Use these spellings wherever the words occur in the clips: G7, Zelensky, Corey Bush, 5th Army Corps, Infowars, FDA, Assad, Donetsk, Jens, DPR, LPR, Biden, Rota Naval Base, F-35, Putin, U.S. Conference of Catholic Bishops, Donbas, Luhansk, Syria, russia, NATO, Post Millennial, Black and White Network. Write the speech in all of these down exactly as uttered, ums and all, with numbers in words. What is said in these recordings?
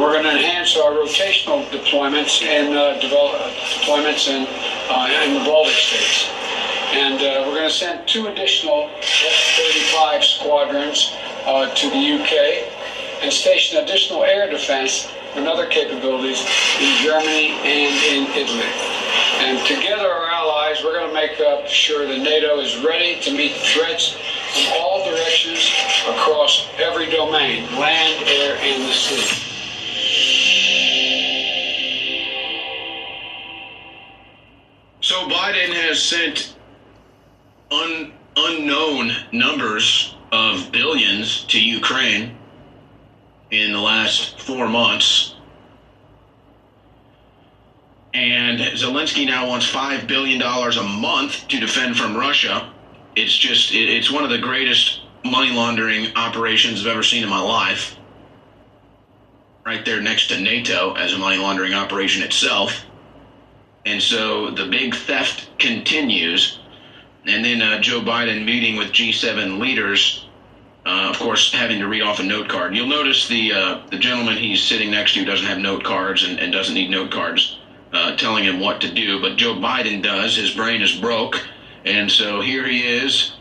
And we're going to enhance our rotational deployments and uh, develop, deployments in, uh, in the Baltic states. And uh, we're going to send two additional F thirty-five squadrons uh, to the U K and station additional air defense and other capabilities in Germany and in Italy. And together, our allies, we're going to make up sure that NATO is ready to meet threats from all directions across every domain, land, air, and the sea. So Biden has sent un- unknown numbers of billions to Ukraine in the last four months. And Zelensky now wants five billion dollars a month to defend from Russia. It's just, it's one of the greatest money laundering operations I've ever seen in my life. Right there next to NATO as a money laundering operation itself. And so the big theft continues. And then uh, Joe Biden meeting with G seven leaders, uh, of course, having to read off a note card. You'll notice the uh, the gentleman he's sitting next to doesn't have note cards and, and doesn't need note cards uh, telling him what to do. But Joe Biden does. His brain is broke. And so here he is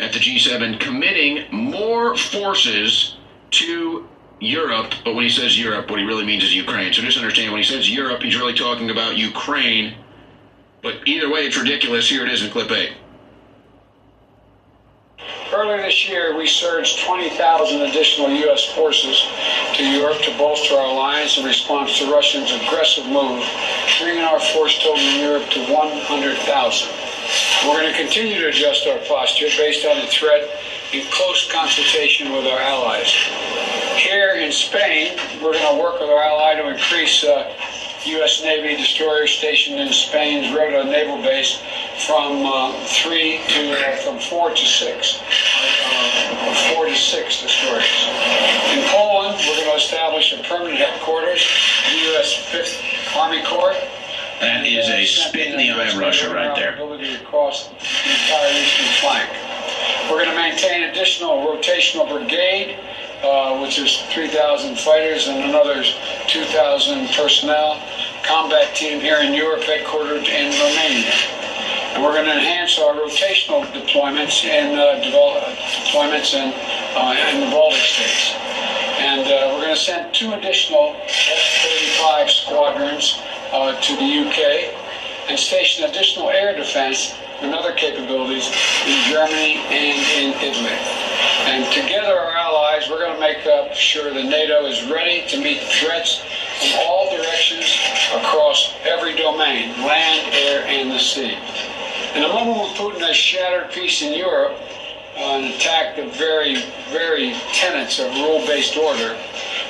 at the G seven committing more forces to Europe, but when he says Europe, what he really means is Ukraine. So just understand, when he says Europe, he's really talking about Ukraine. But either way, it's ridiculous. Here it is in clip eight. Earlier this year, we surged twenty thousand additional U S forces to Europe to bolster our alliance in response to Russia's aggressive move, bringing our force total in Europe to one hundred thousand. We're going to continue to adjust our posture based on the threat in close consultation with our allies. Here in Spain, we're going to work with our ally to increase uh, U S Navy destroyers stationed in Spain's Rota Naval Base from uh, three to uh, from four to six, uh, four to six destroyers. In Poland, we're going to establish a permanent headquarters, the U S fifth Army Corps. That is a spit in the eye of Russia right there. Across the entire eastern flank. We're going to maintain additional rotational brigade, uh, which is three thousand fighters and another two thousand personnel, combat team here in Europe, headquartered in Romania. And we're going to enhance our rotational deployments and uh, develop, deployments in, uh, in the Baltic states. And uh, we're going to send two additional F thirty-five squadrons Uh, to the U K and station additional air defense and other capabilities in Germany and in Italy. And together, our allies, we're going to make up sure that NATO is ready to meet threats from all directions across every domain, land, air, and the sea. And the moment when Putin has shattered peace in Europe uh, and attacked the very, very tenets of rule-based order,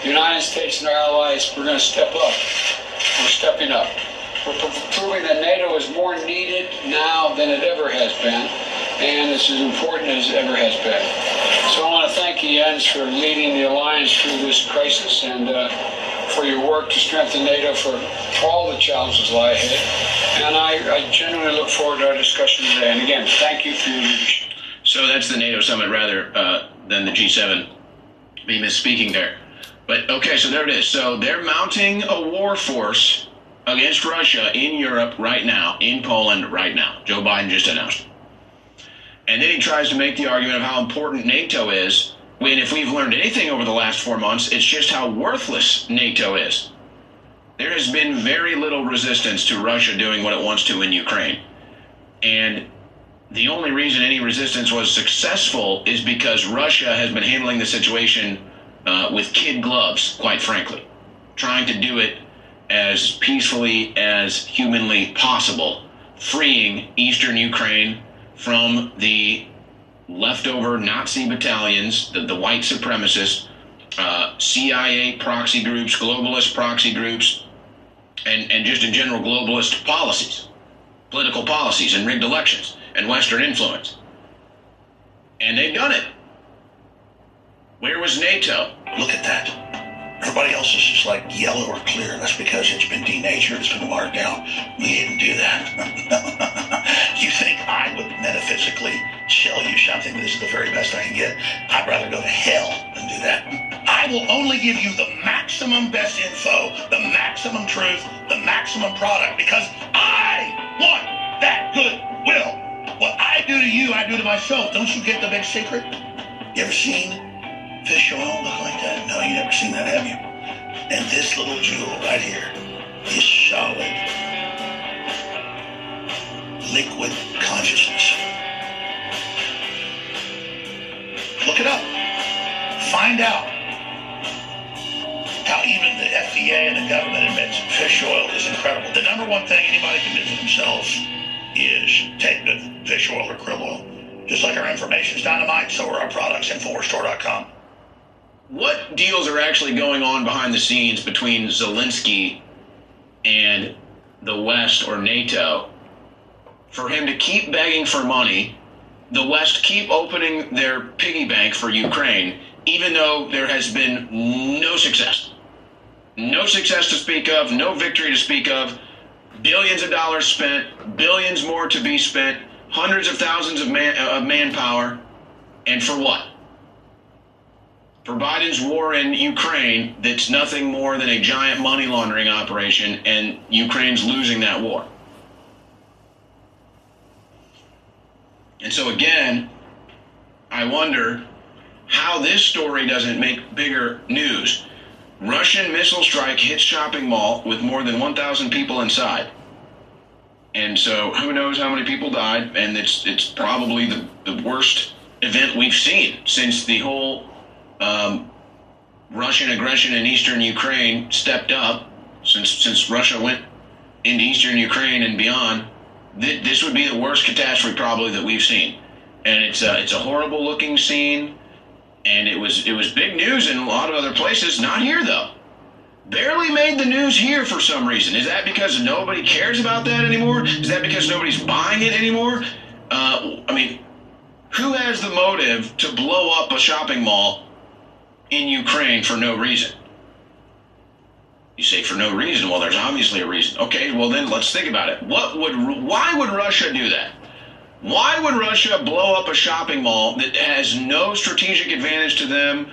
the United States and our allies, we're going to step up. We're stepping up. We're proving that NATO is more needed now than it ever has been, and it's as important as it ever has been. So I want to thank you, Jens, for leading the alliance through this crisis and uh, for your work to strengthen NATO for all the challenges lie ahead. And I, I genuinely look forward to our discussion today. And again, thank you for your leadership. So that's the NATO summit rather uh, than the G seven. Me misspeaking there. But, okay, so there it is. So they're mounting a war force against Russia in Europe right now, in Poland right now. Joe Biden just announced. And then he tries to make the argument of how important NATO is, when if we've learned anything over the last four months, it's just how worthless NATO is. There has been very little resistance to Russia doing what it wants to in Ukraine. And the only reason any resistance was successful is because Russia has been handling the situation Uh, with kid gloves, quite frankly, trying to do it as peacefully as humanly possible, freeing eastern Ukraine from the leftover Nazi battalions, the, the white supremacists, uh, C I A proxy groups, globalist proxy groups, and, and just in general globalist policies, political policies and rigged elections and Western influence. And they've done it. Where was NATO? Look at that. Everybody else is just like yellow or clear. That's because it's been denatured. It's been watered down. We didn't do that. You think I would metaphysically shell you something, but this is the very best I can get. I'd rather go to hell than do that. I will only give you the maximum best info, the maximum truth, the maximum product, because I want that goodwill. What I do to you, I do to myself. Don't you get the big secret? You ever seen fish oil look like that? No, you never seen that, have you? And this little jewel right here is solid liquid consciousness. Look it up. Find out how even the F D A and the government admits fish oil is incredible. The number one thing anybody can do for themselves is take the fish oil or krill oil. Just like our information's dynamite, so are our products. Infowars Store dot com. What deals are actually going on behind the scenes between Zelensky and the West or NATO for him to keep begging for money, the West keep opening their piggy bank for Ukraine, even though there has been no success. No success to speak of, no victory to speak of. Billions of dollars spent, billions more to be spent, hundreds of thousands of man, uh, manpower, and for what? For Biden's war in Ukraine, that's nothing more than a giant money laundering operation, and Ukraine's losing that war. And so again, I wonder how this story doesn't make bigger news. Russian missile strike hits shopping mall with more than one thousand people inside. And so who knows how many people died, and it's it's probably the, the worst event we've seen since the whole um, Russian aggression in eastern Ukraine stepped up, since, since Russia went into eastern Ukraine and beyond. Th- this would be the worst catastrophe probably that we've seen. And it's a, it's a horrible looking scene. And it was it was big news in a lot of other places. Not here, though. Barely made the news here for some reason. Is that because nobody cares about that anymore? Is that because nobody's buying it anymore? Uh, I mean, who has the motive to blow up a shopping mall in Ukraine for no reason? You say for no reason. Well, there's obviously a reason. Okay, well then let's think about it. What would? Why would Russia do that? Why would Russia blow up a shopping mall that has no strategic advantage to them,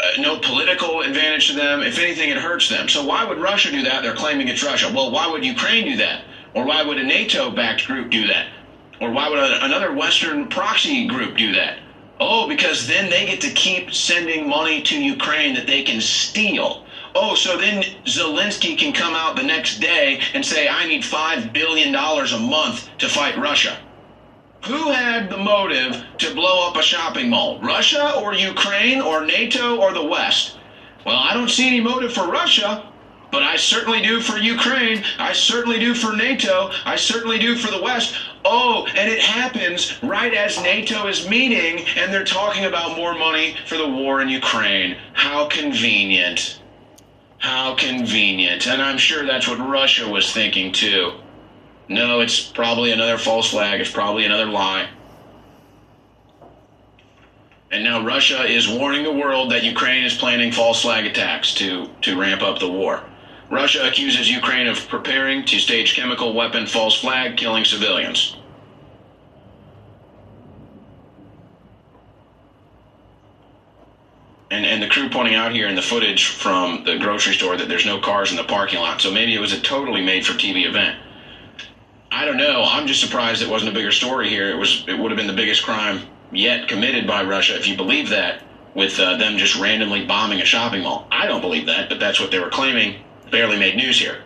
uh, no political advantage to them? If anything, it hurts them. So why would Russia do that? They're claiming it's Russia. Well, why would Ukraine do that? Or why would a NATO-backed group do that? Or why would a, another Western proxy group do that? Oh, because then they get to keep sending money to Ukraine that they can steal. Oh, so then Zelensky can come out the next day and say, I need five billion dollars a month to fight Russia. Who had the motive to blow up a shopping mall? Russia or Ukraine or NATO or the West? Well, I don't see any motive for Russia, but I certainly do for Ukraine. I certainly do for NATO. I certainly do for the West. Oh, and it happens right as NATO is meeting and they're talking about more money for the war in Ukraine. How convenient. How convenient. And I'm sure that's what Russia was thinking too. No, it's probably another false flag. It's probably another lie. And now Russia is warning the world that Ukraine is planning false flag attacks to, to ramp up the war. Russia accuses Ukraine of preparing to stage chemical weapon false flag, killing civilians. And, and the crew pointing out here in the footage from the grocery store that there's no cars in the parking lot, so maybe it was a totally made-for-T V event. I don't know. I'm just surprised it wasn't a bigger story here. It was. It would have been the biggest crime yet committed by Russia, if you believe that, with uh, them just randomly bombing a shopping mall. I don't believe that, but that's what they were claiming. Barely made news here.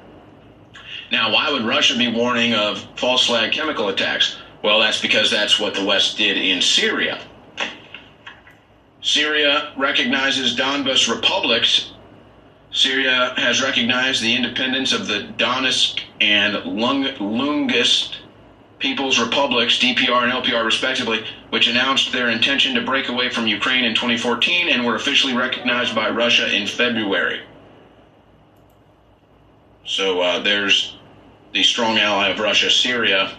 Now, why would Russia be warning of false flag chemical attacks? Well, that's because that's what the West did in Syria. Syria recognizes Donbas republics. Syria has recognized the independence of the Donetsk and Luhansk People's Republics, D P R and L P R respectively, which announced their intention to break away from Ukraine in twenty fourteen and were officially recognized by Russia in February. So uh, there's the strong ally of Russia, Syria,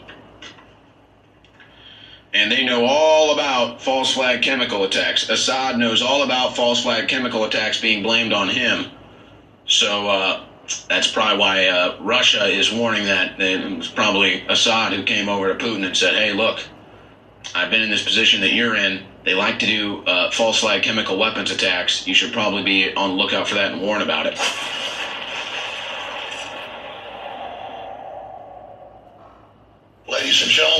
and they know all about false flag chemical attacks. Assad knows all about false flag chemical attacks being blamed on him. So uh, that's probably why uh, Russia is warning that. It was probably Assad who came over to Putin and said, hey, look, I've been in this position that you're in. They like to do uh, false flag chemical weapons attacks. You should probably be on the lookout for that and warn about it. Ladies and gentlemen.